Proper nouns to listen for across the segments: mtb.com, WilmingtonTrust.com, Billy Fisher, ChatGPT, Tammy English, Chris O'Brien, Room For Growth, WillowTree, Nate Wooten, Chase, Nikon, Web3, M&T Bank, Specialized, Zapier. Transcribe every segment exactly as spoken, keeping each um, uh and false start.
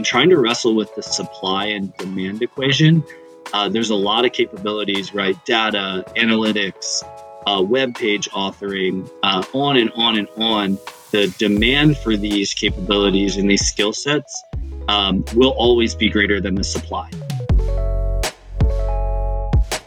and trying to wrestle with the supply and demand equation. Uh, there's a lot of capabilities, right? Data, analytics, uh, web page authoring, uh, on and on and on. The demand for these capabilities and these skill sets um, will always be greater than the supply.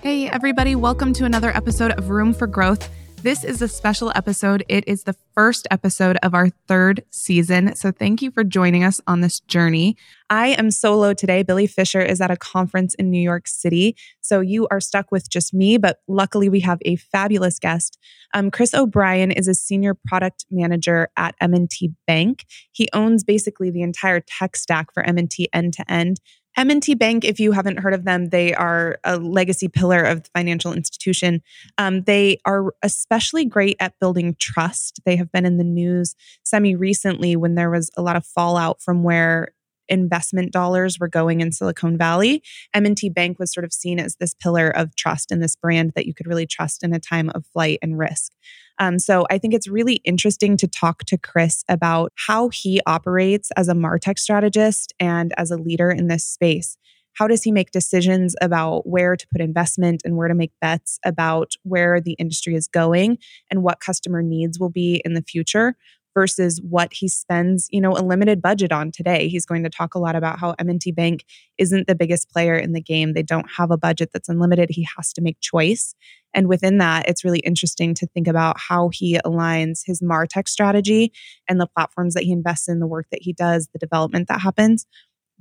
Hey, everybody. Welcome to another episode of Room for Growth. This is a special episode. It is the first episode of our third season. So thank you for joining us on this journey. I am solo today. Billy Fisher is at a conference in New York City. So you are stuck with just me, but luckily we have a fabulous guest. Um, Chris O'Brien is a senior product manager at M and T Bank. He owns basically the entire tech stack for M and T end-to-end. M and T Bank, if you haven't heard of them, they are a legacy pillar of the financial institution. Um, they are especially great at building trust. They have been in the news semi-recently when there was a lot of fallout from where investment dollars were going in Silicon Valley. M and T Bank was sort of seen as this pillar of trust and this brand that you could really trust in a time of flight and risk. Um, so I think it's really interesting to talk to Chris about how he operates as a MarTech strategist and as a leader in this space. How does he make decisions about where to put investment and where to make bets about where the industry is going and what customer needs will be in the future versus what he spends, you know, a limited budget on today. He's going to talk a lot about how M and T Bank isn't the biggest player in the game. They don't have a budget that's unlimited. He has to make choice. And within that, it's really interesting to think about how he aligns his MarTech strategy and the platforms that he invests in, the work that he does, the development that happens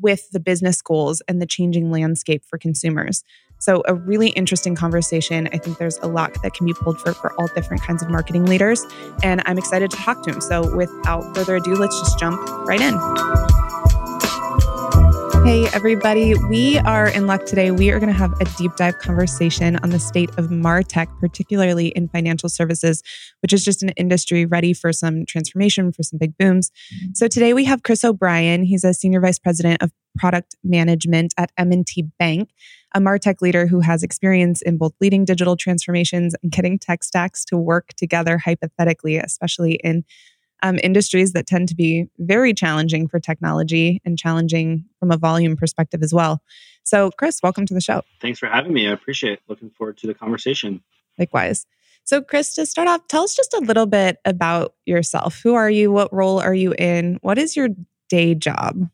with the business goals and the changing landscape for consumers. So a really interesting conversation. I think there's a lot that can be pulled for, for all different kinds of marketing leaders. And I'm excited to talk to him. So without further ado, let's just jump right in. Hey, everybody. We are in luck today. We are going to have a deep dive conversation on the state of MarTech, particularly in financial services, which is just an industry ready for some transformation, for some big booms. Mm-hmm. So today we have Chris O'Brien. He's a senior vice president of product management at M and T Bank, a MarTech leader who has experience in both leading digital transformations and getting tech stacks to work together hypothetically, especially in um, industries that tend to be very challenging for technology and challenging from a volume perspective as well. So Chris, welcome to the show. Thanks for having me. I appreciate it. Looking forward to the conversation. Likewise. So Chris, to start off, tell us just a little bit about yourself. Who are you? What role are you in? What is your day job?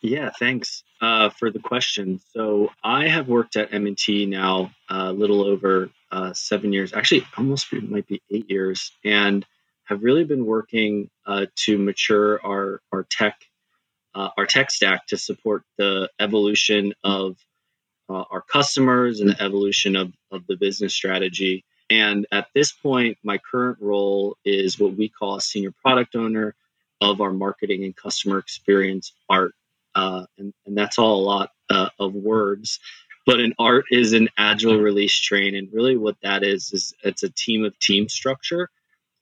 Yeah, thanks uh, for the question. So I have worked at M and T now a uh, little over uh, seven years, actually almost might be eight years, and have really been working uh, to mature our our tech uh, our tech stack to support the evolution of uh, our customers and the evolution of of the business strategy. And at this point, my current role is what we call a senior product owner of our marketing and customer experience art. Uh, and, and that's all a lot uh, of words, but an art is an agile release train. And really what that is, is it's a team of team structure.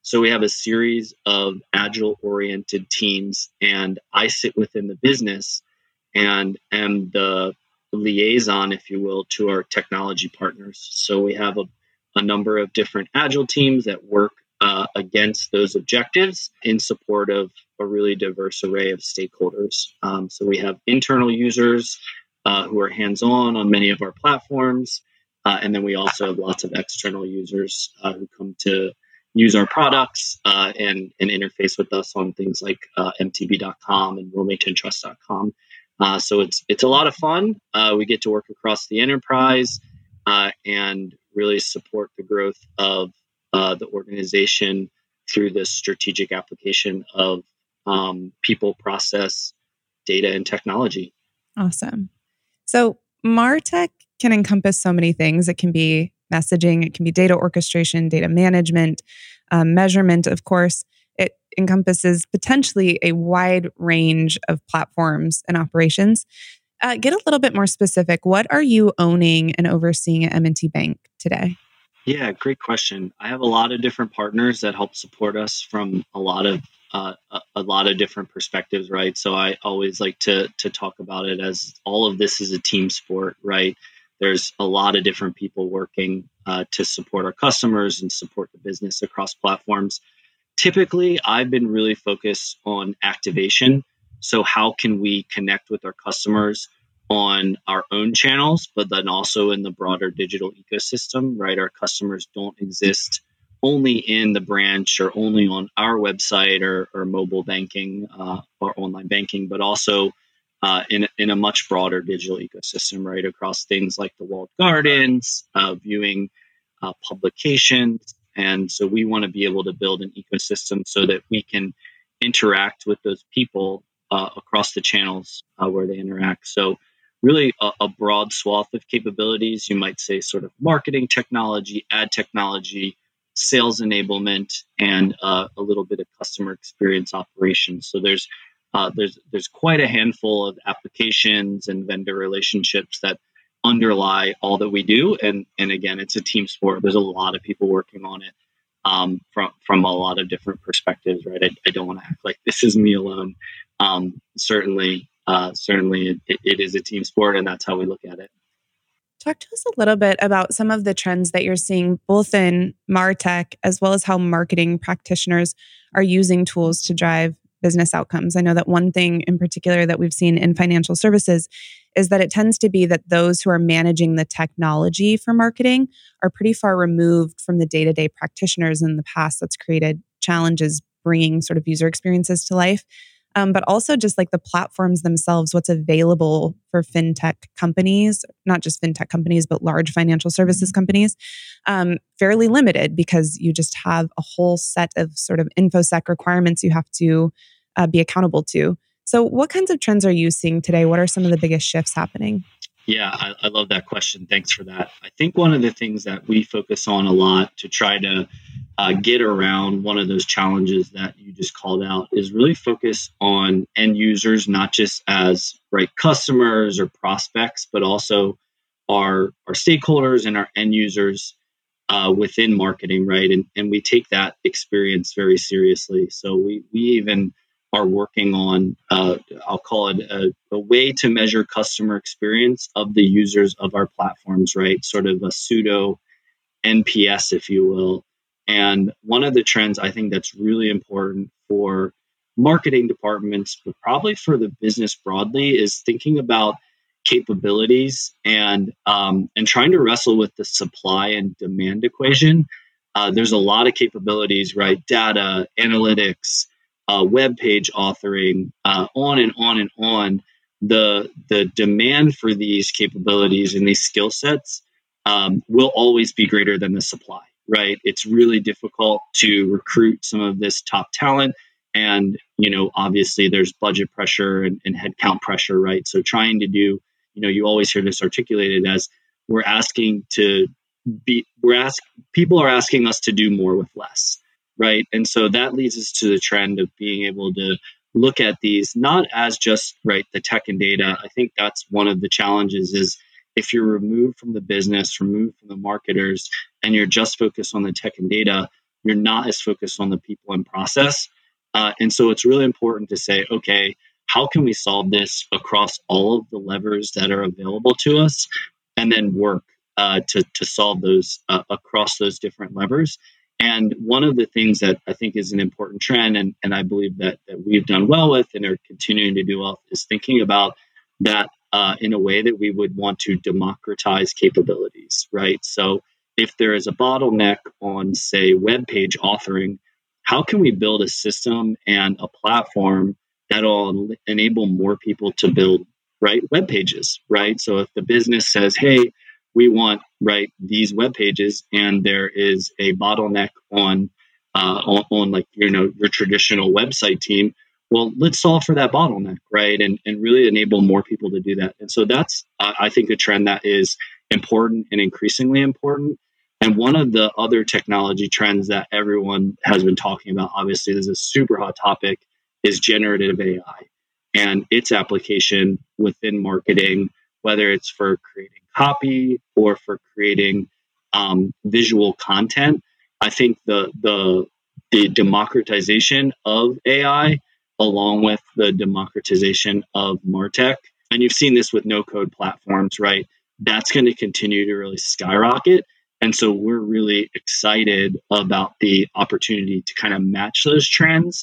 So we have a series of agile oriented teams, and I sit within the business and am the liaison, if you will, to our technology partners. So we have a, a number of different agile teams that work uh, against those objectives in support of a really diverse array of stakeholders. Um, so we have internal users uh, who are hands-on on many of our platforms. Uh, and then we also have lots of external users uh, who come to use our products uh, and, and interface with us on things like uh, m t b dot com and Wilmington Trust dot com. Uh, so it's, it's a lot of fun. Uh, we get to work across the enterprise uh, and really support the growth of uh, the organization through the strategic application of Um, people, process, data, and technology. Awesome. So MarTech can encompass so many things. It can be messaging, it can be data orchestration, data management, um, measurement, of course. It encompasses potentially a wide range of platforms and operations. Uh, get a little bit more specific. What are you owning and overseeing at M and T Bank today? Yeah, great question. I have a lot of different partners that help support us from a lot of Uh, a, a lot of different perspectives, right? So I always like to to talk about it as all of this is a team sport, right? There's a lot of different people working uh, to support our customers and support the business across platforms. Typically, I've been really focused on activation. So how can we connect with our customers on our own channels, but then also in the broader digital ecosystem, right? Our customers don't exist only in the branch or only on our website or, or mobile banking uh, or online banking, but also Uh, in in a much broader digital ecosystem, right? Across things like the walled gardens, uh, viewing uh, publications. And so we want to be able to build an ecosystem so that we can interact with those people uh, across the channels uh, where they interact. So really a, a broad swath of capabilities, you might say sort of marketing technology, ad technology, sales enablement, and uh, a little bit of customer experience operations. So there's Uh, there's there's quite a handful of applications and vendor relationships that underlie all that we do. And and again, it's a team sport. There's a lot of people working on it um, from from a lot of different perspectives, right? I, I don't want to act like this is me alone. Um, certainly, uh, certainly it, it is a team sport, and that's how we look at it. Talk to us a little bit about some of the trends that you're seeing both in MarTech as well as how marketing practitioners are using tools to drive business outcomes. I know that one thing in particular that we've seen in financial services is that it tends to be that those who are managing the technology for marketing are pretty far removed from the day-to-day practitioners in the past. That's created challenges bringing sort of user experiences to life, um, but also just like the platforms themselves, what's available for fintech companies, not just fintech companies, but large financial services companies, um, fairly limited because you just have a whole set of sort of InfoSec requirements you have to Uh, be accountable to. So what kinds of trends are you seeing today? What are some of the biggest shifts happening? Yeah, I, I love that question. Thanks for that. I think one of the things that we focus on a lot to try to uh, get around one of those challenges that you just called out is really focus on end users, not just as right customers or prospects, but also our, our stakeholders and our end users Uh, within marketing, right? And and we take that experience very seriously. So we we even are working on, uh, I'll call it a, a way to measure customer experience of the users of our platforms, right? Sort of a pseudo N P S, if you will. And one of the trends I think that's really important for marketing departments, but probably for the business broadly, is thinking about capabilities and um, and trying to wrestle with the supply and demand equation. Uh, there's a lot of capabilities, right? Data, analytics, uh, web page authoring, uh, on and on and on. The the demand for these capabilities and these skill sets um, will always be greater than the supply, right? It's really difficult to recruit some of this top talent. And, you know, obviously there's budget pressure and, and headcount pressure, right? So trying to do, you know, you always hear this articulated as we're asking to be, we're ask people are asking us to do more with less, right? And so that leads us to the trend of being able to look at these not as just, right, the tech and data. I think that's one of the challenges is if you're removed from the business, removed from the marketers, and you're just focused on the tech and data, you're not as focused on the people and process. Uh, and so it's really important to say, okay, how can we solve this across all of the levers that are available to us, and then work uh, to to solve those uh, across those different levers. And one of the things that I think is an important trend, and, and I believe that that we've done well with and are continuing to do well, is thinking about that uh, in a way that we would want to democratize capabilities, right? So if there is a bottleneck on, say, web page authoring, how can we build a system and a platform that'll enable more people to build, right, web pages, right? So if the business says, hey, we want, right, these web pages, and there is a bottleneck on, uh, on, on like, you know, your traditional website team, well, let's solve for that bottleneck, right? And, and really enable more people to do that. And so that's, uh, I think, a trend that is important and increasingly important. And one of the other technology trends that everyone has been talking about, obviously, this is a super hot topic, is generative A I and its application within marketing, whether it's for creating copy or for creating um, visual content. I think the, the the democratization of A I, along with the democratization of MarTech, and you've seen this with no-code platforms, right? That's going to continue to really skyrocket. And so we're really excited about the opportunity to kind of match those trends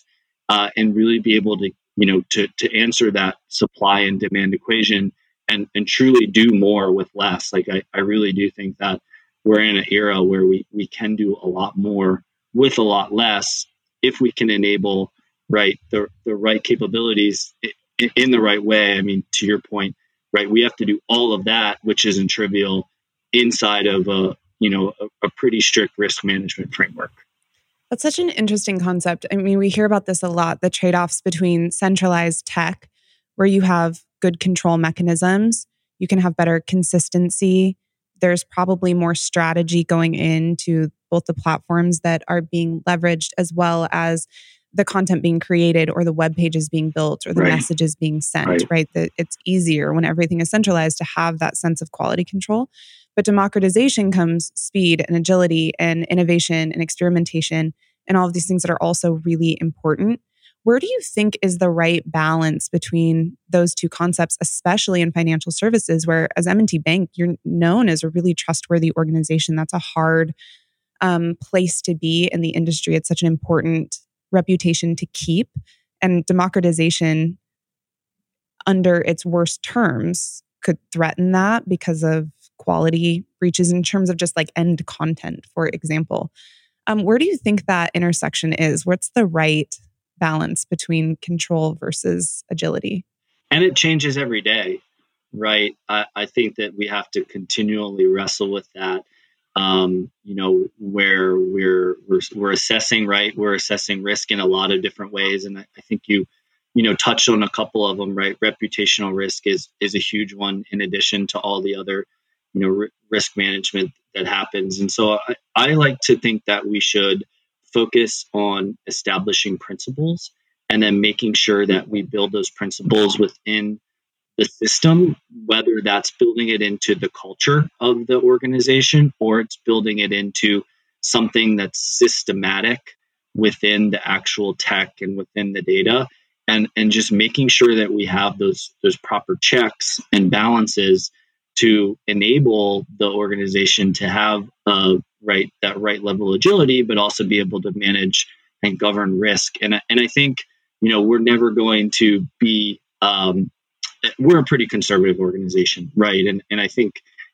uh, and really be able to you know, to to answer that supply and demand equation and and truly do more with less. Like I, I really do think that we're in an era where we we can do a lot more with a lot less if we can enable right the the right capabilities in the right way. I mean, to your point, right, we have to do all of that, which isn't trivial, inside of a you know a, a pretty strict risk management framework. That's such an interesting concept. I mean, we hear about this a lot, the trade-offs between centralized tech, where you have good control mechanisms, you can have better consistency. There's probably more strategy going into both the platforms that are being leveraged as well as the content being created or the web pages being built or the right. messages being sent, right? right? That it's easier when everything is centralized to have that sense of quality control. But democratization comes speed and agility and innovation and experimentation and all of these things that are also really important. Where do you think is the right balance between those two concepts, especially in financial services, where as M and T Bank, you're known as a really trustworthy organization? That's a hard um, place to be in the industry. It's such an important reputation to keep. And democratization under its worst terms could threaten that because of quality breaches in terms of just like end content, for example. Um, where do you think that intersection is? What's the right balance between control versus agility? And it changes every day, right? I, I think that we have to continually wrestle with that. Um, you know, where we're, we're we're assessing, right? We're assessing risk in a lot of different ways, and I, I think you, you know, touched on a couple of them, right? Reputational risk is is a huge one, in addition to all the other, you know, r- risk management that happens. And so I, I like to think that we should focus on establishing principles and then making sure that we build those principles within the system, whether that's building it into the culture of the organization or it's building it into something that's systematic within the actual tech and within the data, and, and just making sure that we have those, those proper checks and balances to enable the organization to have uh, right that right level of agility, but also be able to manage and govern risk. And, and I think, you know, we're never going to be, um, we're a pretty conservative organization, right? And and I think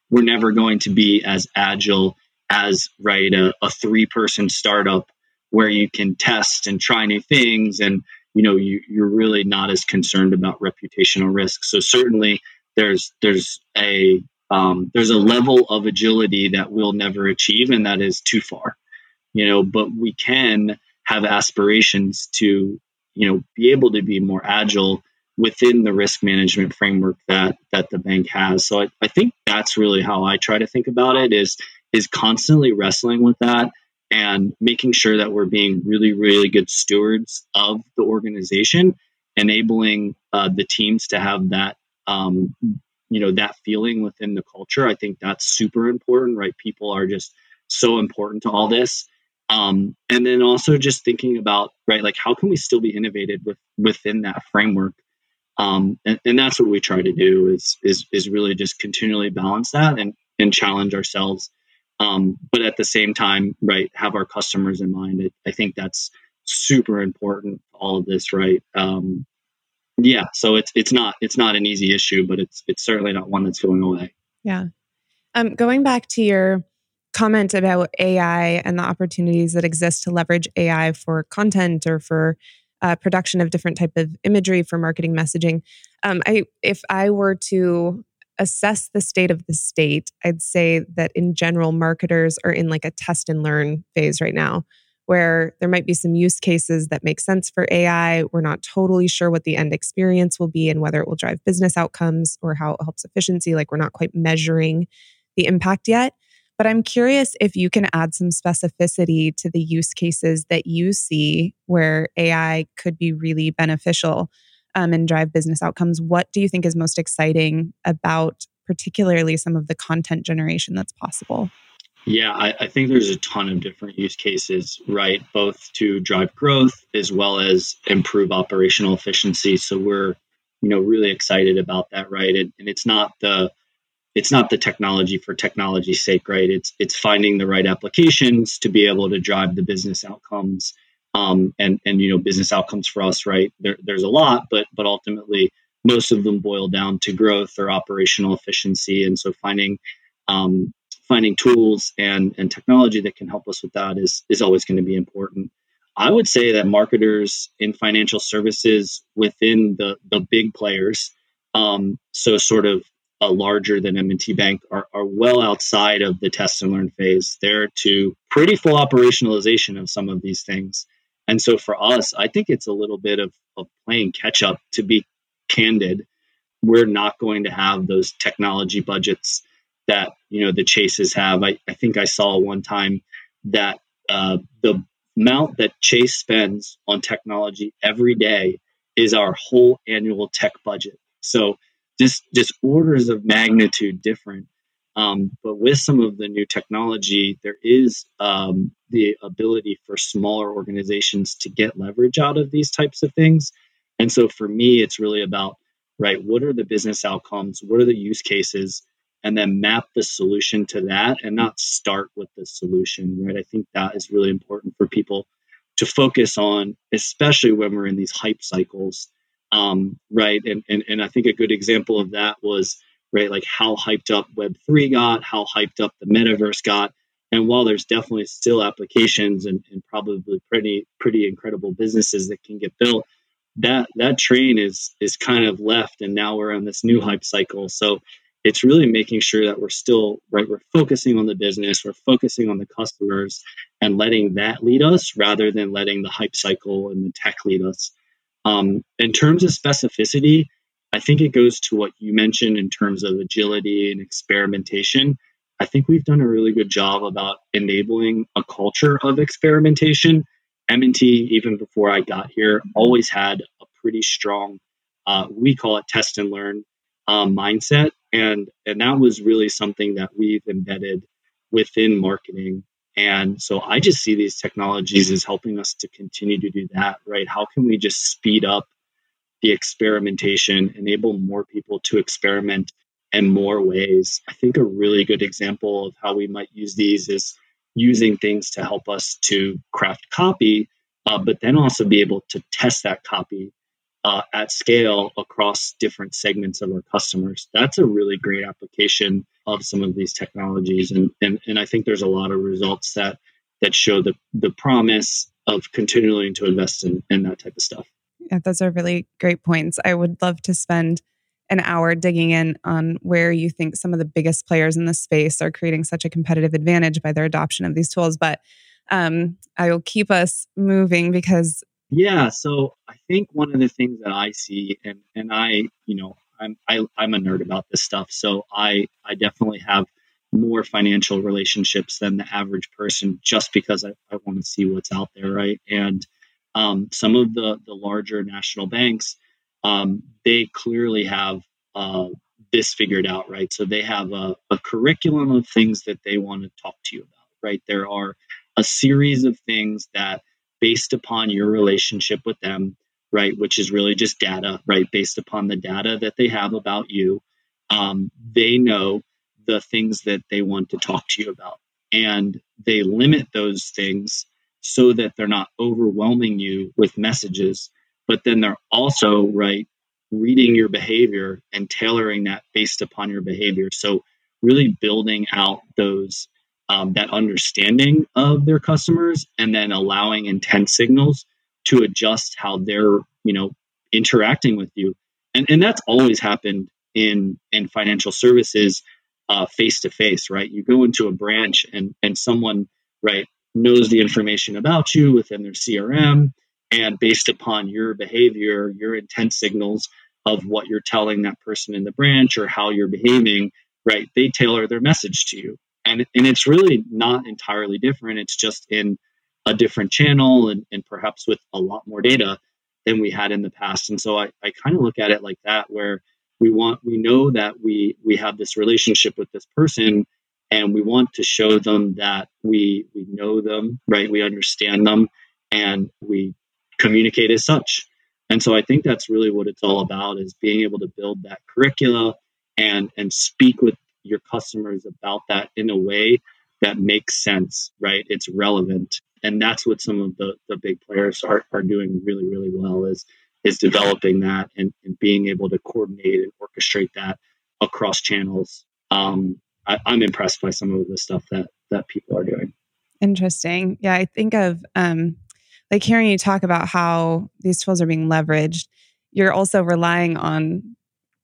we're never going to be as agile as, right, a, a three-person startup where you can test and try new things and, you know, you, you're really not as concerned about reputational risk. So certainly, There's there's a um, there's a level of agility that we'll never achieve, and that is too far, you know. But we can have aspirations to, you know, be able to be more agile within the risk management framework that that the bank has. So I, I think that's really how I try to think about it is is constantly wrestling with that and making sure that we're being really really good stewards of the organization, enabling uh, the teams to have that. Um, you know, that feeling within the culture. I think that's super important, right? People are just so important to all this. Um, and then also just thinking about, right, like how can we still be innovative with, within that framework? Um, and, and that's what we try to do is, is, is really just continually balance that and, and challenge ourselves. Um, but at the same time, right, have our customers in mind. I, I think that's super important, all of this, right? Um, Yeah, so it's it's not it's not an easy issue, but it's it's certainly not one that's going away. Yeah, um, going back to your comment about A I and the opportunities that exist to leverage A I for content or for uh, production of different type of imagery for marketing messaging. Um, I if I were to assess the state of the state, I'd say that in general, marketers are in like a test and learn phase right now, where there might be some use cases that make sense for A I. We're not totally sure what the end experience will be and whether it will drive business outcomes or how it helps efficiency. Like we're not quite measuring the impact yet. But I'm curious if you can add some specificity to the use cases that you see where A I could be really beneficial um, and drive business outcomes. What do you think is most exciting about particularly some of the content generation that's possible? Yeah, I, I think there's a ton of different use cases, right? Both to drive growth as well as improve operational efficiency. So we're, you know, really excited about that, right? And, and it's not the, it's not the technology for technology's sake, right? It's it's finding the right applications to be able to drive the business outcomes um, and, and, you know, business outcomes for us, right? There, there's a lot, but, but ultimately most of them boil down to growth or operational efficiency. And so finding, um, finding tools and, and technology that can help us with that is, is always going to be important. I would say that marketers in financial services within the, the big players, um, so sort of a larger than M and T Bank, are, are well outside of the test and learn phase. They're to pretty full operationalization of some of these things. And so for us, I think it's a little bit of, of playing catch up, to be candid. We're not going to have those technology budgets that, you know, the Chases have. I, I think I saw one time that uh, the amount that Chase spends on technology every day is our whole annual tech budget. So just, just orders of magnitude different. Um, but with some of the new technology, there is um, the ability for smaller organizations to get leverage out of these types of things. And so for me, it's really about, right, what are the business outcomes? What are the use cases? And then map the solution to that, and not start with the solution, right? I think that is really important for people to focus on, especially when we're in these hype cycles, um, right? And, and and I think a good example of that was, right, like how hyped up Web three got, how hyped up the metaverse got. And while there's definitely still applications and, and probably pretty pretty incredible businesses that can get built, that that train is is kind of left, and now we're on this new hype cycle. So it's really making sure that we're still, right, we're focusing on the business, we're focusing on the customers, and letting that lead us rather than letting the hype cycle and the tech lead us. Um, in terms of specificity, I think it goes to what you mentioned in terms of agility and experimentation. I think we've done a really good job about enabling a culture of experimentation. M and T, even before I got here, always had a pretty strong, uh, we call it test and learn um, mindset. And and that was really something that we've embedded within marketing. And so I just see these technologies as helping us to continue to do that, right? How can we just speed up the experimentation, enable more people to experiment in more ways? I think a really good example of how we might use these is using things to help us to craft copy, uh, but then also be able to test that copy Uh, at scale across different segments of our customers. That's a really great application of some of these technologies. And and, and I think there's a lot of results that that show the, the promise of continuing to invest in, in that type of stuff. Yeah, those are really great points. I would love to spend an hour digging in on where you think some of the biggest players in this space are creating such a competitive advantage by their adoption of these tools. But um, I will keep us moving because Yeah, so I think one of the things that I see, and, and I, you know, I'm I, I'm a nerd about this stuff, so I, I definitely have more financial relationships than the average person, just because I, I want to see what's out there, right? And um, some of the, the larger national banks, um, they clearly have uh, this figured out, right? So they have a, a curriculum of things that they want to talk to you about, right? There are a series of things that, based upon your relationship with them, right, which is really just data, right, based upon the data that they have about you, um, they know the things that they want to talk to you about. And they limit those things so that they're not overwhelming you with messages, but then they're also, right, reading your behavior and tailoring that based upon your behavior. So really building out those Um, that understanding of their customers, and then allowing intent signals to adjust how they're, you know, interacting with you. And and that's always happened in, in financial services, uh, face-to-face, right? You go into a branch and, and someone, right, knows the information about you within their C R M, and based upon your behavior, your intent signals of what you're telling that person in the branch or how you're behaving, right, they tailor their message to you. And, and it's really not entirely different. It's just in a different channel and, and perhaps with a lot more data than we had in the past. And so I, I kind of look at it like that, where we want, we know that we, we have this relationship with this person, and we want to show them that we, we know them, right? We understand them, and we communicate as such. And so I think that's really what it's all about, is being able to build that curricula and, and speak with your customers about that in a way that makes sense, right? It's relevant. and that's what some of the, the big players are are doing really, really well is is developing that and, and being able to coordinate and orchestrate that across channels. Um, I, I'm impressed by some of the stuff that that people are doing. Interesting. Yeah, I think of um, like hearing you talk about how these tools are being leveraged. You're also relying on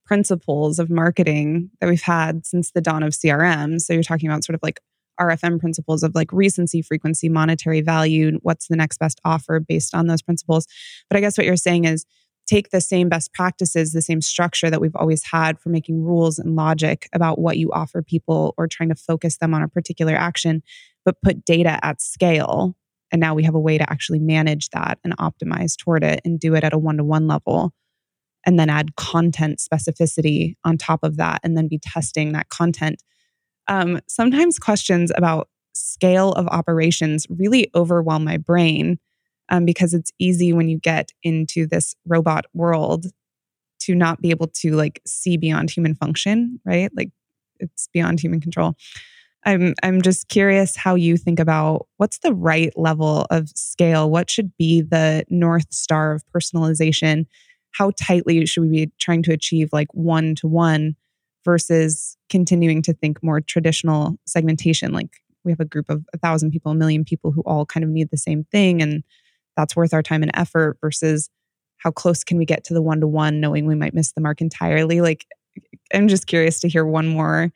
principles of marketing that we've had since the dawn of C R M. So you're talking about sort of like R F M principles of like recency, frequency, monetary value, what's the next best offer based on those principles. But I guess what you're saying is take the same best practices, the same structure that we've always had for making rules and logic about what you offer people or trying to focus them on a particular action, but put data at scale. And now we have a way to actually manage that and optimize toward it and do it at a one-to-one level. And then add content specificity on top of that and then be testing that content. Um, sometimes questions about scale of operations really overwhelm my brain um, because it's easy when you get into this robot world to not be able to like see beyond human function, right? Like it's beyond human control. I'm I'm just curious how you think about what's the right level of scale? What should be the North Star of personalization? How tightly should we be trying to achieve like one-to-one versus continuing to think more traditional segmentation? Like we have a group of a thousand people, a million people who all kind of need the same thing and that's worth our time and effort versus how close can we get to the one-to-one knowing we might miss the mark entirely? Like I'm just curious to hear one more,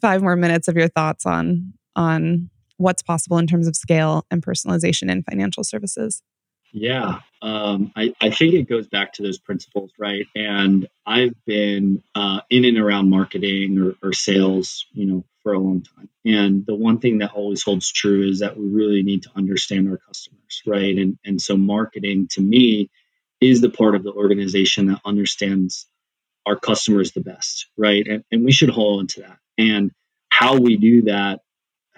five more minutes of your thoughts on on what's possible in terms of scale and personalization in financial services. Yeah, um, I, I think it goes back to those principles, right? And I've been uh, in and around marketing or, or sales, you know, for a long time. And the one thing that always holds true is that we really need to understand our customers, right? And and so marketing to me is the part of the organization that understands our customers the best, right? And, and we should hold on to that. And how we do that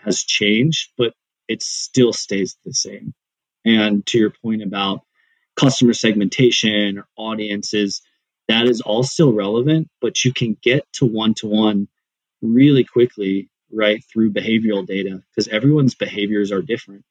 has changed, but it still stays the same. And to your point about customer segmentation or audiences, that is all still relevant, but you can get to one-to-one really quickly, right, through behavioral data because everyone's behaviors are different.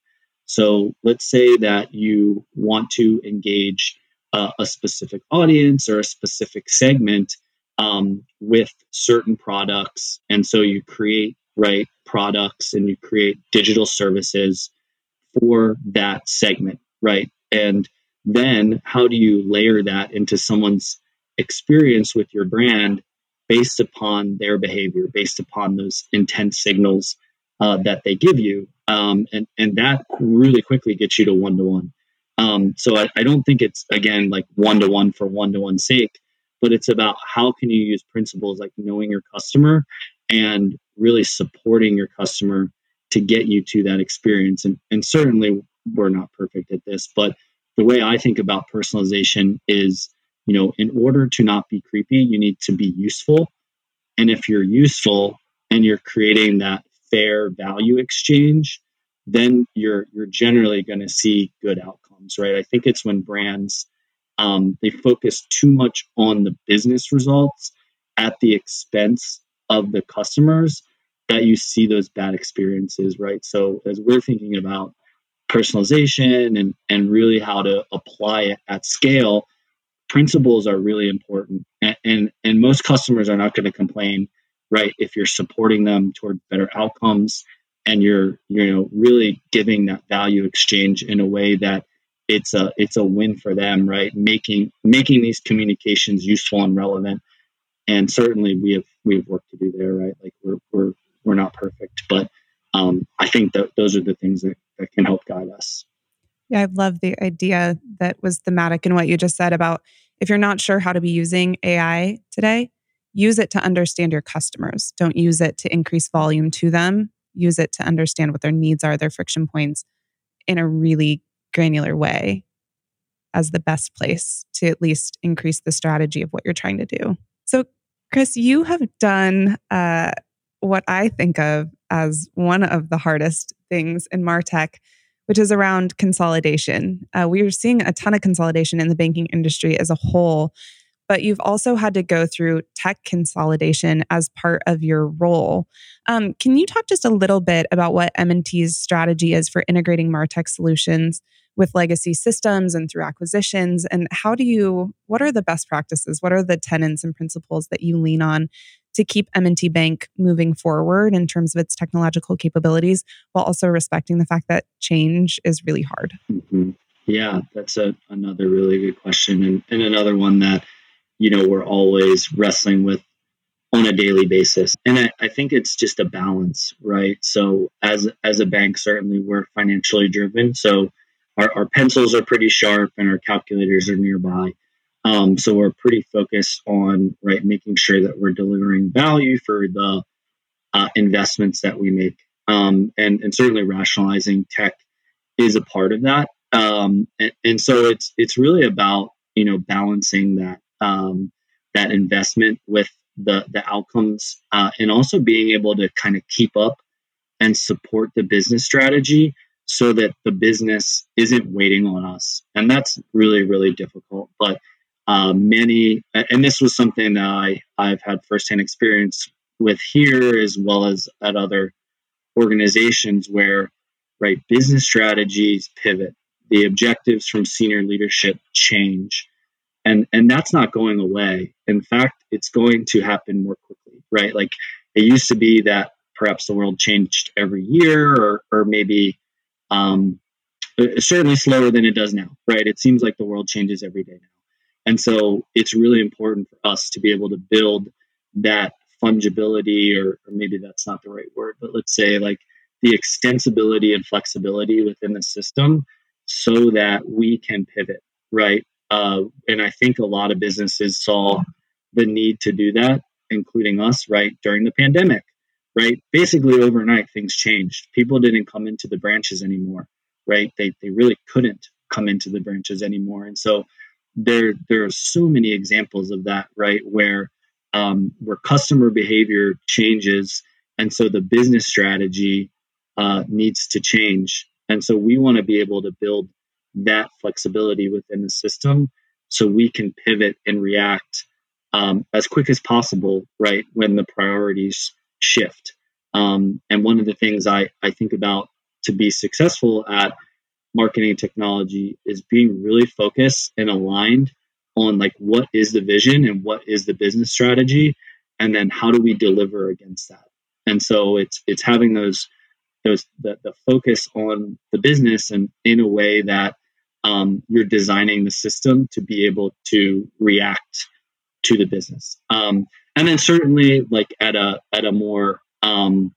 So let's say that you want to engage uh, a specific audience or a specific segment um, with certain products. And so you create, right, products and you create digital services for that segment, right? And then how do you layer that into someone's experience with your brand based upon their behavior, based upon those intent signals uh, that they give you? Um, and, and that really quickly gets you to one-to-one. Um, so I, I don't think it's, again, like one-to-one for one-to-one sake, but it's about how can you use principles like knowing your customer and really supporting your customer to get you to that experience. And, and certainly we're not perfect at this, but the way I think about personalization is, you know, in order to not be creepy, you need to be useful. And if you're useful and you're creating that fair value exchange, then you're you're generally going to see good outcomes, right? I think it's when brands, um, they focus too much on the business results at the expense of the customers that you see those bad experiences, right? So as we're thinking about personalization and, and really how to apply it at scale, principles are really important. And, and, and most customers are not going to complain, right? If you're supporting them toward better outcomes and you're, you know, really giving that value exchange in a way that it's a, it's a win for them, right? Making, making these communications useful and relevant. And certainly we have, we have work to do there, right? Like we're, we're, We're not perfect, but um, I think that those are the things that, that can help guide us. Yeah, I love the idea that was thematic in what you just said about if you're not sure how to be using A I today, use it to understand your customers. Don't use it to increase volume to them. Use it to understand what their needs are, their friction points in a really granular way as the best place to at least increase the strategy of what you're trying to do. So, Chris, you have done... Uh, what I think of as one of the hardest things in MarTech, which is around consolidation. Uh, we are seeing a ton of consolidation in the banking industry as a whole, but you've also had to go through tech consolidation as part of your role. Um, can you talk just a little bit about what M and T's strategy is for integrating MarTech solutions with legacy systems and through acquisitions? And how do you, what are the best practices? What are the tenets and principles that you lean on to keep M and T Bank moving forward in terms of its technological capabilities, while also respecting the fact that change is really hard? Mm-hmm. Yeah, that's a, another really good question, and, and another one that, you know, we're always wrestling with on a daily basis. And I, I think it's just a balance, right? So as as a bank, certainly we're financially driven. So our, our pencils are pretty sharp and our calculators are nearby. Um, so we're pretty focused on, right, making sure that we're delivering value for the uh, investments that we make. Um, and, and certainly rationalizing tech is a part of that. Um, and, and so it's it's really about, you know, balancing that um, that investment with the the outcomes uh, and also being able to kind of keep up and support the business strategy so that the business isn't waiting on us. And that's really, really difficult. But uh, many, and this was something that I, I've had firsthand experience with here as well as at other organizations where, right, business strategies pivot. The objectives from senior leadership change. And and that's not going away. In fact, it's going to happen more quickly, right? Like it used to be that perhaps the world changed every year or or maybe um, certainly slower than it does now, right? It seems like the world changes every day now. And so it's really important for us to be able to build that fungibility, or, or maybe that's not the right word, but let's say like the extensibility and flexibility within the system so that we can pivot, right? Uh, and I think a lot of businesses saw the need to do that, including us, right, during the pandemic, right? Basically, overnight, things changed. People didn't come into the branches anymore, right? They they really couldn't come into the branches anymore. And so there, there are so many examples of that, right, where um, where customer behavior changes. And so the business strategy uh, needs to change. And so we want to be able to build that flexibility within the system so we can pivot and react um, as quick as possible, right, when the priorities shift. Um, and one of the things I, I think about to be successful at marketing technology is being really focused and aligned on like what is the vision and what is the business strategy, and then how do we deliver against that. And so it's it's having those Those, the, the focus on the business and in a way that um, you're designing the system to be able to react to the business. Um, and then certainly like at a at a more um,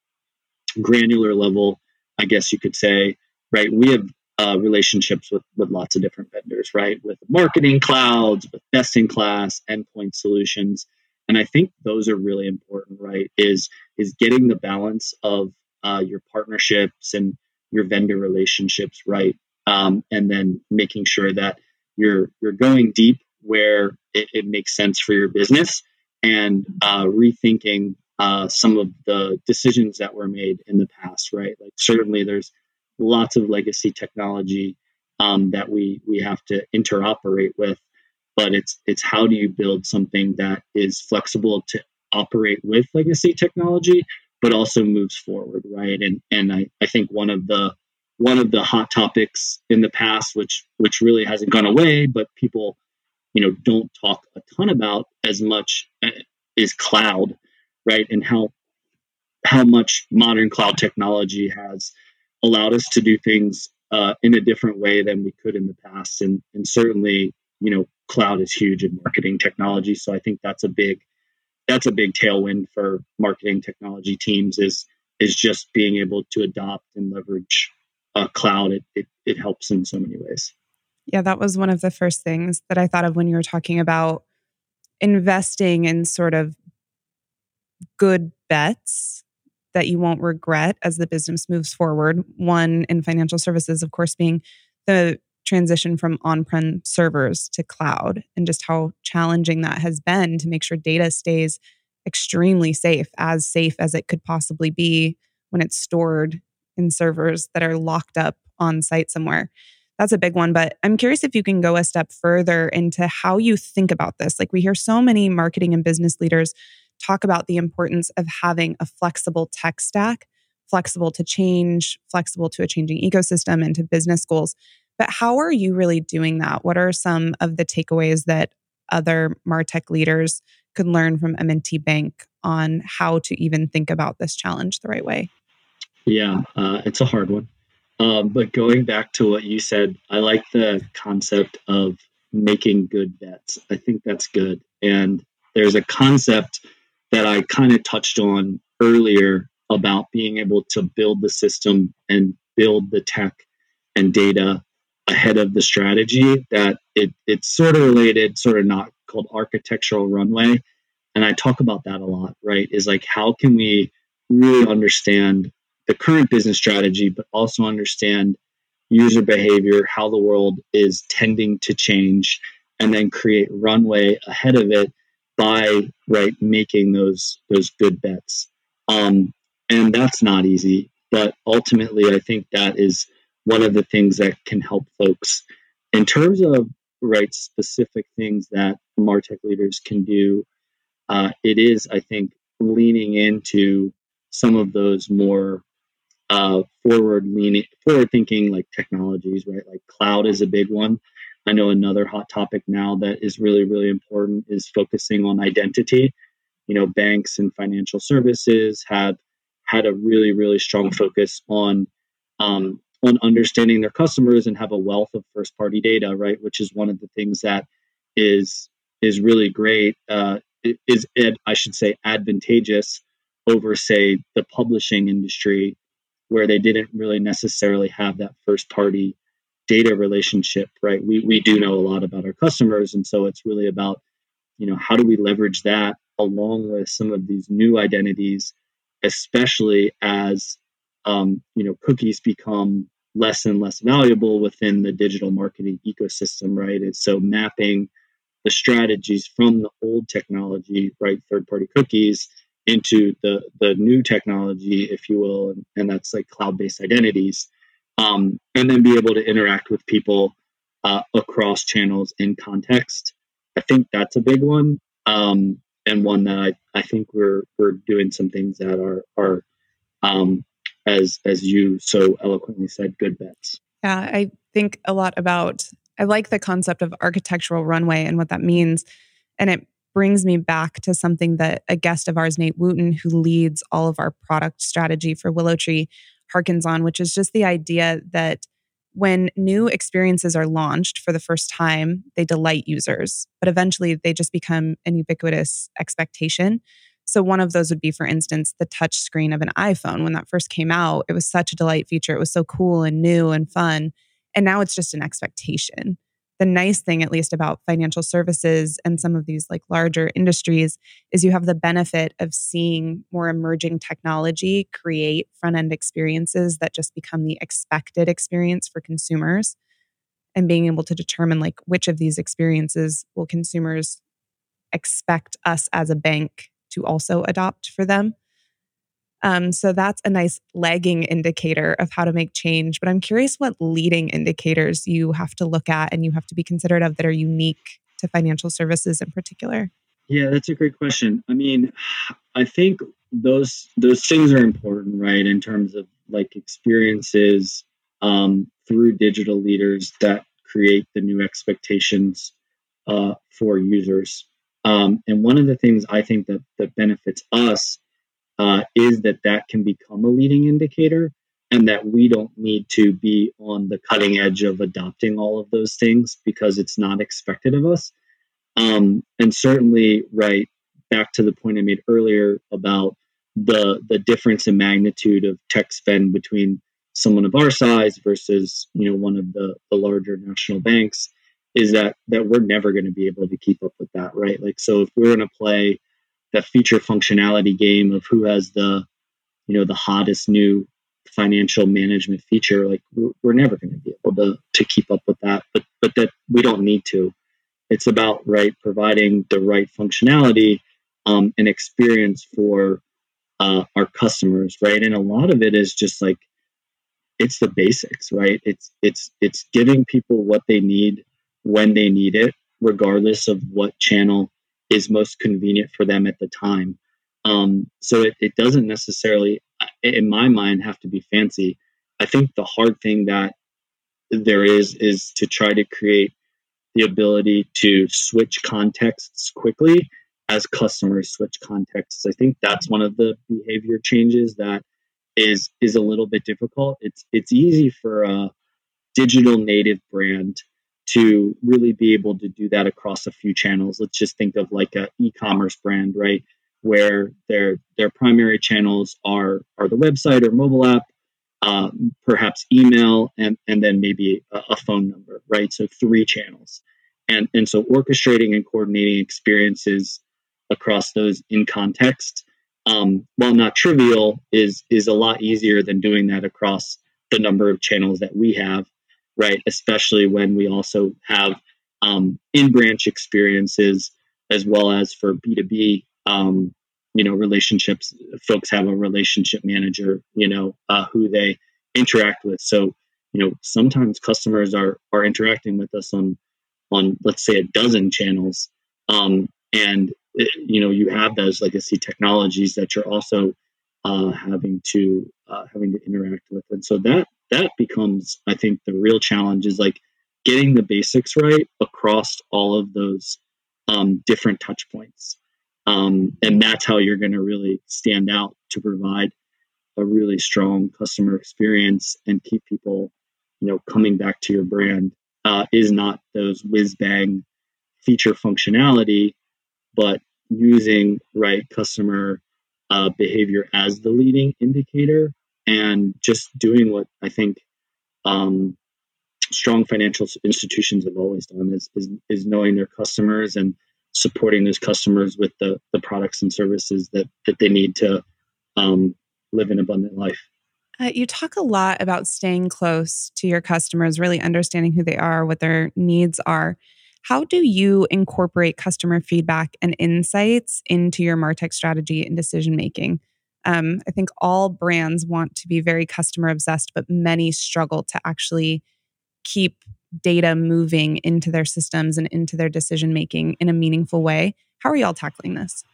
granular level, I guess you could say, right, we have uh, relationships with, with lots of different vendors, right, with marketing clouds, with best-in-class endpoint solutions. And I think those are really important, right, is is getting the balance of Uh, your partnerships and your vendor relationships, right? Um, and then making sure that you're you're going deep where it, it makes sense for your business, and uh, rethinking uh, some of the decisions that were made in the past, right? Like certainly, there's lots of legacy technology um, that we we have to interoperate with, but it's it's how do you build something that is flexible to operate with legacy technology, but also moves forward, right? And and I, I think one of the one of the hot topics in the past, which which really hasn't gone away, but people, you know, don't talk a ton about as much, is cloud, right? And how how much modern cloud technology has allowed us to do things uh, in a different way than we could in the past. And and certainly, you know, cloud is huge in marketing technology. So I think that's a big That's a big tailwind for marketing technology teams is is just being able to adopt and leverage uh, cloud. It, it it helps in so many ways. Yeah, that was one of the first things that I thought of when you were talking about investing in sort of good bets that you won't regret as the business moves forward. One in financial services, of course, being the transition from on-prem servers to cloud, and just how challenging that has been to make sure data stays extremely safe, as safe as it could possibly be when it's stored in servers that are locked up on site somewhere. that's a big one. But I'm curious if you can go a step further into how you think about this. Like, we hear so many marketing and business leaders talk about the importance of having a flexible tech stack, flexible to change, flexible to a changing ecosystem and to business goals. But how are you really doing that? What are some of the takeaways that other MarTech leaders could learn from M and T Bank on how to even think about this challenge the right way? Yeah, uh, it's a hard one. Uh, but going back to what you said, I like the concept of making good bets. I think that's good. And there's a concept that I kind of touched on earlier about being able to build the system and build the tech and data ahead of the strategy, that it it's sort of related, sort of not, called architectural runway. And I talk about that a lot, right? Is like, how can we really understand the current business strategy, but also understand user behavior, how the world is tending to change, and then create runway ahead of it by, right, making those those good bets. Um, and that's not easy, but ultimately, I think that is one of the things that can help folks in terms of, right, specific things that MarTech leaders can do. Uh, it is, I think, leaning into some of those more uh, forward leaning, forward thinking, like technologies, right? Like cloud is a big one. I know another hot topic now that is really, really important is focusing on identity. You know, banks and financial services have had a really, really strong focus on um, on understanding their customers and have a wealth of first party data, right? Which is one of the things that is is really great. Uh, is it, I should say, advantageous over, say, the publishing industry, where they didn't really necessarily have that first party data relationship, right? We we do know a lot about our customers, and so it's really about, you know, how do we leverage that along with some of these new identities, especially as um, you know, cookies become less and less valuable within the digital marketing ecosystem, right? And so mapping the strategies from the old technology, right, third-party cookies, into the the new technology, if you will, and, and that's like cloud-based identities, um, and then be able to interact with people uh, across channels in context. I think that's a big one, um, and one that I, I think we're we're doing some things that are are um, as as you so eloquently said, good bets. Yeah, I think a lot about. I like the concept of architectural runway and what that means, and it brings me back to something that a guest of ours, Nate Wooten, who leads all of our product strategy for WillowTree, harkens on, which is just the idea that when new experiences are launched for the first time, they delight users, but eventually they just become an ubiquitous expectation. So one of those would be, for instance, the touch screen of an iPhone. When that first came out, it was such a delight feature. It was so cool and new and fun. And now it's just an expectation. The nice thing, at least about financial services and some of these like larger industries, is you have the benefit of seeing more emerging technology create front-end experiences that just become the expected experience for consumers, and being able to determine like which of these experiences will consumers expect us as a bank to also adopt for them. Um, so that's a nice lagging indicator of how to make change. But I'm curious what leading indicators you have to look at and you have to be considerate of that are unique to financial services in particular. Yeah, that's a great question. I mean, I think those those things are important, right? In terms of like experiences um, through digital leaders that create the new expectations uh, for users. Um, and one of the things I think that that benefits us Uh, is that that can become a leading indicator, and that we don't need to be on the cutting edge of adopting all of those things because it's not expected of us. Um, and certainly, right, back to the point I made earlier about the the difference in magnitude of tech spend between someone of our size versus, you know, one of the, the larger national banks, is that that we're never going to be able to keep up with that, right? Like, so if we're going to play that feature functionality game of who has the, you know, the hottest new financial management feature, like we're, we're never going to be able to to keep up with that, but but that we don't need to. It's about, right, providing the right functionality um, and experience for uh, our customers, right? And a lot of it is just like it's the basics, right? It's it's it's giving people what they need when they need it, regardless of what channel is most convenient for them at the time. Um, so it, it doesn't necessarily, in my mind, have to be fancy. I think the hard thing that there is is to try to create the ability to switch contexts quickly as customers switch contexts. I think that's one of the behavior changes that is is a little bit difficult. It's it's easy for a digital native brand to really be able to do that across a few channels. Let's just think of like a e-commerce brand, right? Where their their primary channels are are the website or mobile app, uh, perhaps email, and and then maybe a, a phone number, right? So three channels. And and so orchestrating and coordinating experiences across those in context, um, while not trivial, is is a lot easier than doing that across the number of channels that we have, right? Especially when we also have um, in-branch experiences, as well as for B two B, um, you know, relationships. Folks have a relationship manager, you know, uh, who they interact with. So, you know, sometimes customers are are interacting with us on on, let's say, a dozen channels, um, and you know, you have those legacy technologies that you're also uh, having to uh, having to interact with, and so that that becomes, I think, the real challenge is like getting the basics right across all of those um, different touch points, um, and that's how you're going to really stand out to provide a really strong customer experience and keep people, you know, coming back to your brand. Uh, is not those whiz bang feature functionality, but using right customer uh, behavior as the leading indicator, and just doing what I think um, strong financial institutions have always done is, is is knowing their customers and supporting those customers with the the products and services that that they need to um, live an abundant life. Uh, you talk a lot about staying close to your customers, really understanding who they are, what their needs are. How do you incorporate customer feedback and insights into your MarTech strategy and decision-making? Um, I think all brands want to be very customer-obsessed, but many struggle to actually keep data moving into their systems and into their decision-making in a meaningful way. How are y'all tackling this?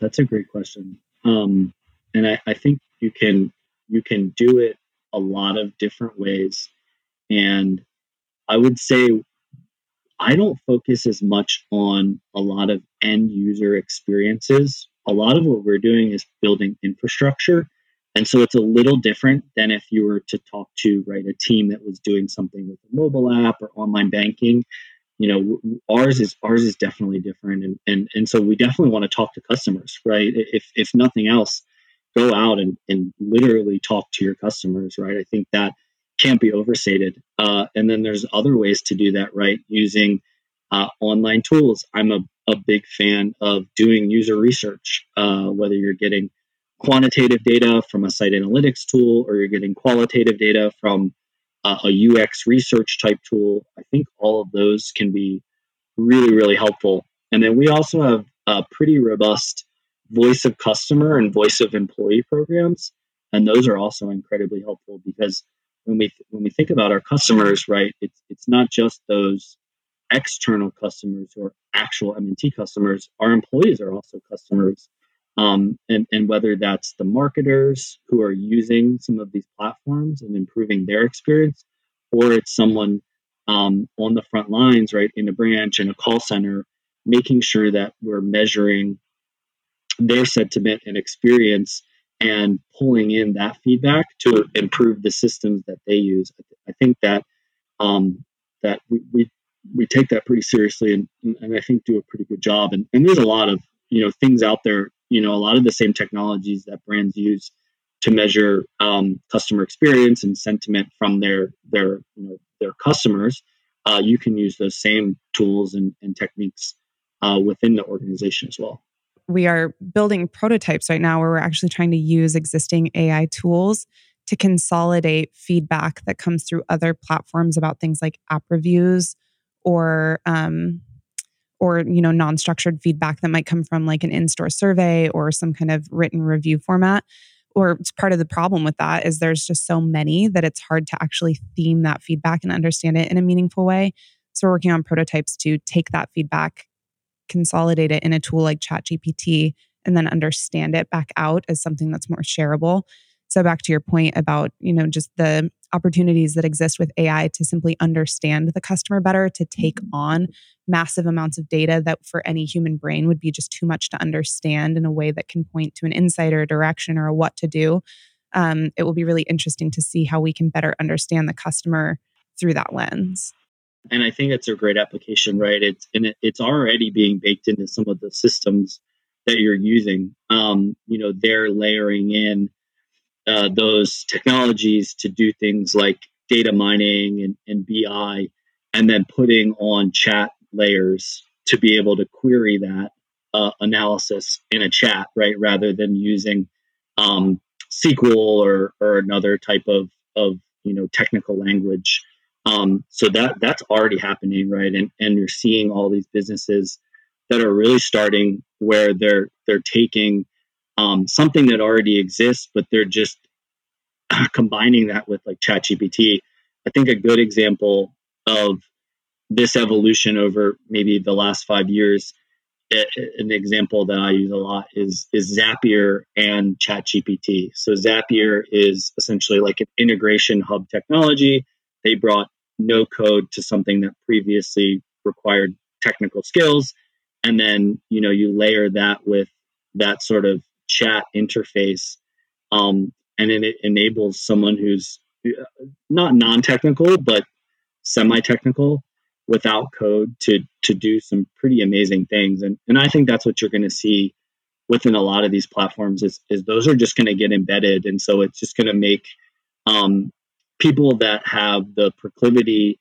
That's a great question. Um, and I, I think you can... You can do it a lot of different ways. And I would say I don't focus as much on a lot of end user experiences. A lot of what we're doing is building infrastructure. And so it's a little different than if you were to talk to, right, a team that was doing something with a mobile app or online banking. You know, ours is ours is definitely different. And and, and so we definitely want to talk to customers, right? If if nothing else, go out and, and literally talk to your customers, right? I think that can't be overstated. Uh, and then there's other ways to do that, right? Using uh, online tools. I'm a, a big fan of doing user research, uh, whether you're getting quantitative data from a site analytics tool or you're getting qualitative data from uh, a U X research type tool. I think all of those can be really, really helpful. And then we also have a pretty robust voice of customer and voice of employee programs, and those are also incredibly helpful, because when we th- when we think about our customers, right, it's it's not just those external customers or actual M and T customers. Our employees are also customers, um, and and whether that's the marketers who are using some of these platforms and improving their experience, or it's someone um, on the front lines, right, in a branch, in a call center, making sure that we're measuring their sentiment and experience and pulling in that feedback to improve the systems that they use. I think that um, that we, we we take that pretty seriously, and, and I think do a pretty good job. And, and there's a lot of, you know, things out there, you know, a lot of the same technologies that brands use to measure um, customer experience and sentiment from their their you know, their customers. Uh, you can use those same tools and, and techniques uh, within the organization as well. We are building prototypes right now where we're actually trying to use existing A I tools to consolidate feedback that comes through other platforms about things like app reviews or, um, or you know, non-structured feedback that might come from like an in-store survey or some kind of written review format. or it's part of the problem with that is there's just so many that it's hard to actually theme that feedback and understand it in a meaningful way. So we're working on prototypes to take that feedback, consolidate it in a tool like ChatGPT, and then understand it back out as something that's more shareable. So back to your point about, you know, just the opportunities that exist with A I to simply understand the customer better, to take on massive amounts of data that for any human brain would be just too much to understand in a way that can point to an insight or a direction or a what to do. Um, it will be really interesting to see how we can better understand the customer through that lens. And I think that's a great application, right? It's, and it, it's already being baked into some of the systems that you're using. Um, you know, they're layering in Uh, those technologies to do things like data mining and, and B I, and then putting on chat layers to be able to query that uh, analysis in a chat, right? Rather than using um, S Q L or or another type of of you know technical language. Um, so that that's already happening, right? And and you're seeing all these businesses that are really starting where they're they're taking Um, something that already exists, but they're just combining that with like ChatGPT. I think a good example of this evolution over maybe the last five years, it, an example that I use a lot is, is Zapier and ChatGPT. So Zapier is essentially like an integration hub technology. They brought no code to something that previously required technical skills. And then, you know, you layer that with that sort of chat interface, um, and then it enables someone who's not non-technical but semi-technical without code to to do some pretty amazing things. And and I think that's what you're going to see within a lot of these platforms is is those are just going to get embedded, and so it's just going to make um, people that have the proclivity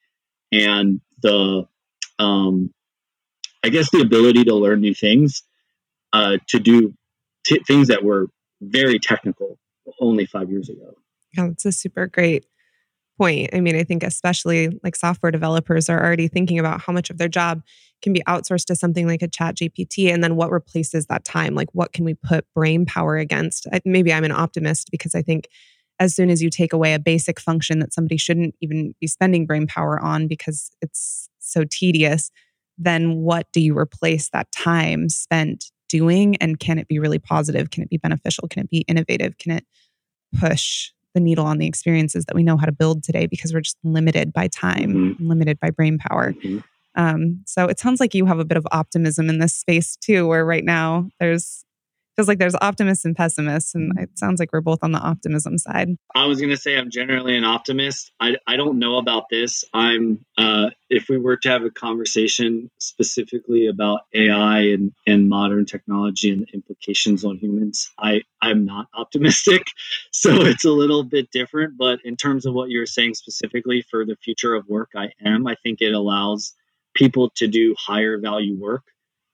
and the um, I guess the ability to learn new things uh, to do. T- things that were very technical only five years ago. Yeah, that's a super great point. I mean, I think especially like software developers are already thinking about how much of their job can be outsourced to something like a ChatGPT, and then what replaces that time? Like, what can we put brain power against? I, maybe I'm an optimist because I think as soon as you take away a basic function that somebody shouldn't even be spending brain power on because it's so tedious, then what do you replace that time spent doing, and can it be really positive? Can it be beneficial? Can it be innovative? Can it push the needle on the experiences that we know how to build today because we're just limited by time, mm-hmm. limited by brain power. Mm-hmm. Um, so it sounds like you have a bit of optimism in this space too, where right now there's feels like there's optimists and pessimists, and it sounds like we're both on the optimism side. I was going to say I'm generally an optimist. I, I don't know about this. I'm uh, if we were to have a conversation specifically about A I and, and modern technology and implications on humans, I, I'm not optimistic. So it's a little bit different. But in terms of what you're saying specifically for the future of work, I am. I think it allows people to do higher value work.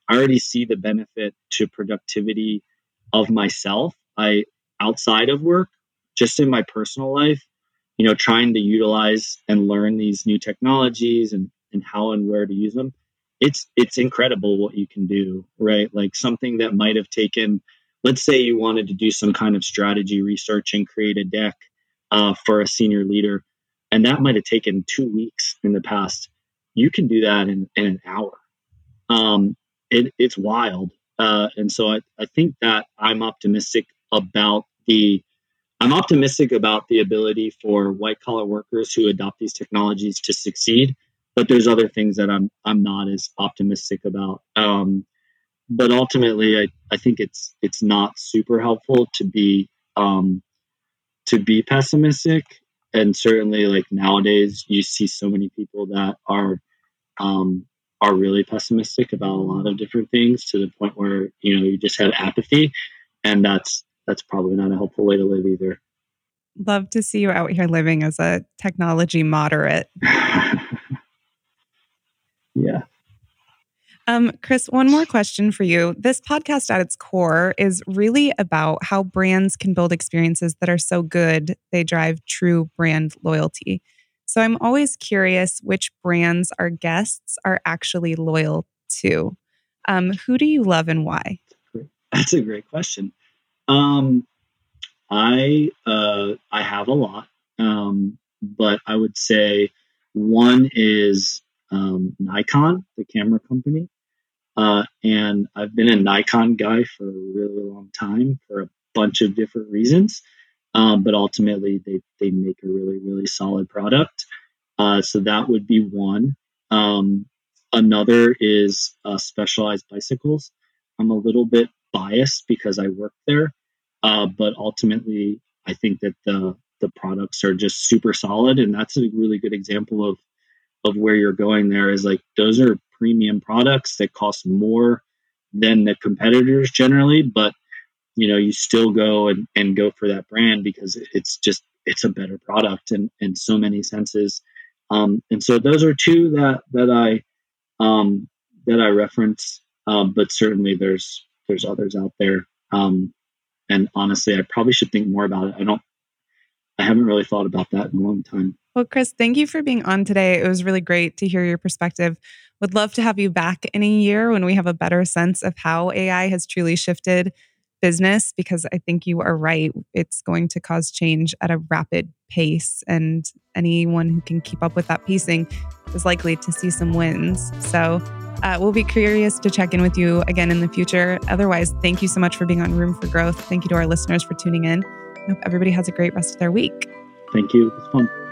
I already see the benefit to productivity of myself, I outside of work, just in my personal life, you know, trying to utilize and learn these new technologies and, and how and where to use them. It's it's incredible what you can do, right? Like something that might have taken, let's say you wanted to do some kind of strategy research and create a deck uh, for a senior leader, and that might have taken two weeks in the past. You can do that in, in an hour. Um, it, it's wild. Uh, and so I, I think that I'm optimistic about the I'm optimistic about the ability for white collar workers who adopt these technologies to succeed. But there's other things that I'm I'm not as optimistic about. Um, but ultimately, I, I think it's it's not super helpful to be um, to be pessimistic. And certainly, like nowadays, you see so many people that are um, are really pessimistic about a lot of different things to the point where, you know, you just have apathy, and that's, that's probably not a helpful way to live either. Love to see you out here living as a technology moderate. Yeah. Um, Chris, one more question for you. This podcast at its core is really about how brands can build experiences that are so good they drive true brand loyalty. So I'm always curious which brands our guests are actually loyal to. Um, who do you love and why? That's a great question. Um, I uh, I have a lot, um, but I would say one is um, Nikon, the camera company. Uh, and I've been a Nikon guy for a really long time for a bunch of different reasons. Um, but ultimately, they, they make a really, really solid product. Uh, so that would be one. Um, another is uh, Specialized bicycles. I'm a little bit biased because I work there. Uh, but ultimately, I think that the the products are just super solid. And that's a really good example of of where you're going there is like, those are premium products that cost more than the competitors generally, but you know, you still go and, and go for that brand because it's just, it's a better product in, in so many senses. Um, and so those are two that, that I, um, that I reference. Um, but certainly there's, there's others out there. Um, and honestly, I probably should think more about it. I don't, I haven't really thought about that in a long time. Well, Chris, thank you for being on today. It was really great to hear your perspective. Would love to have you back in a year when we have a better sense of how A I has truly shifted business, because I think you are right. It's going to cause change at a rapid pace, and anyone who can keep up with that pacing is likely to see some wins. So uh, we'll be curious to check in with you again in the future. Otherwise, thank you so much for being on Room for Growth. Thank you to our listeners for tuning in. I hope everybody has a great rest of their week. Thank you. It was fun.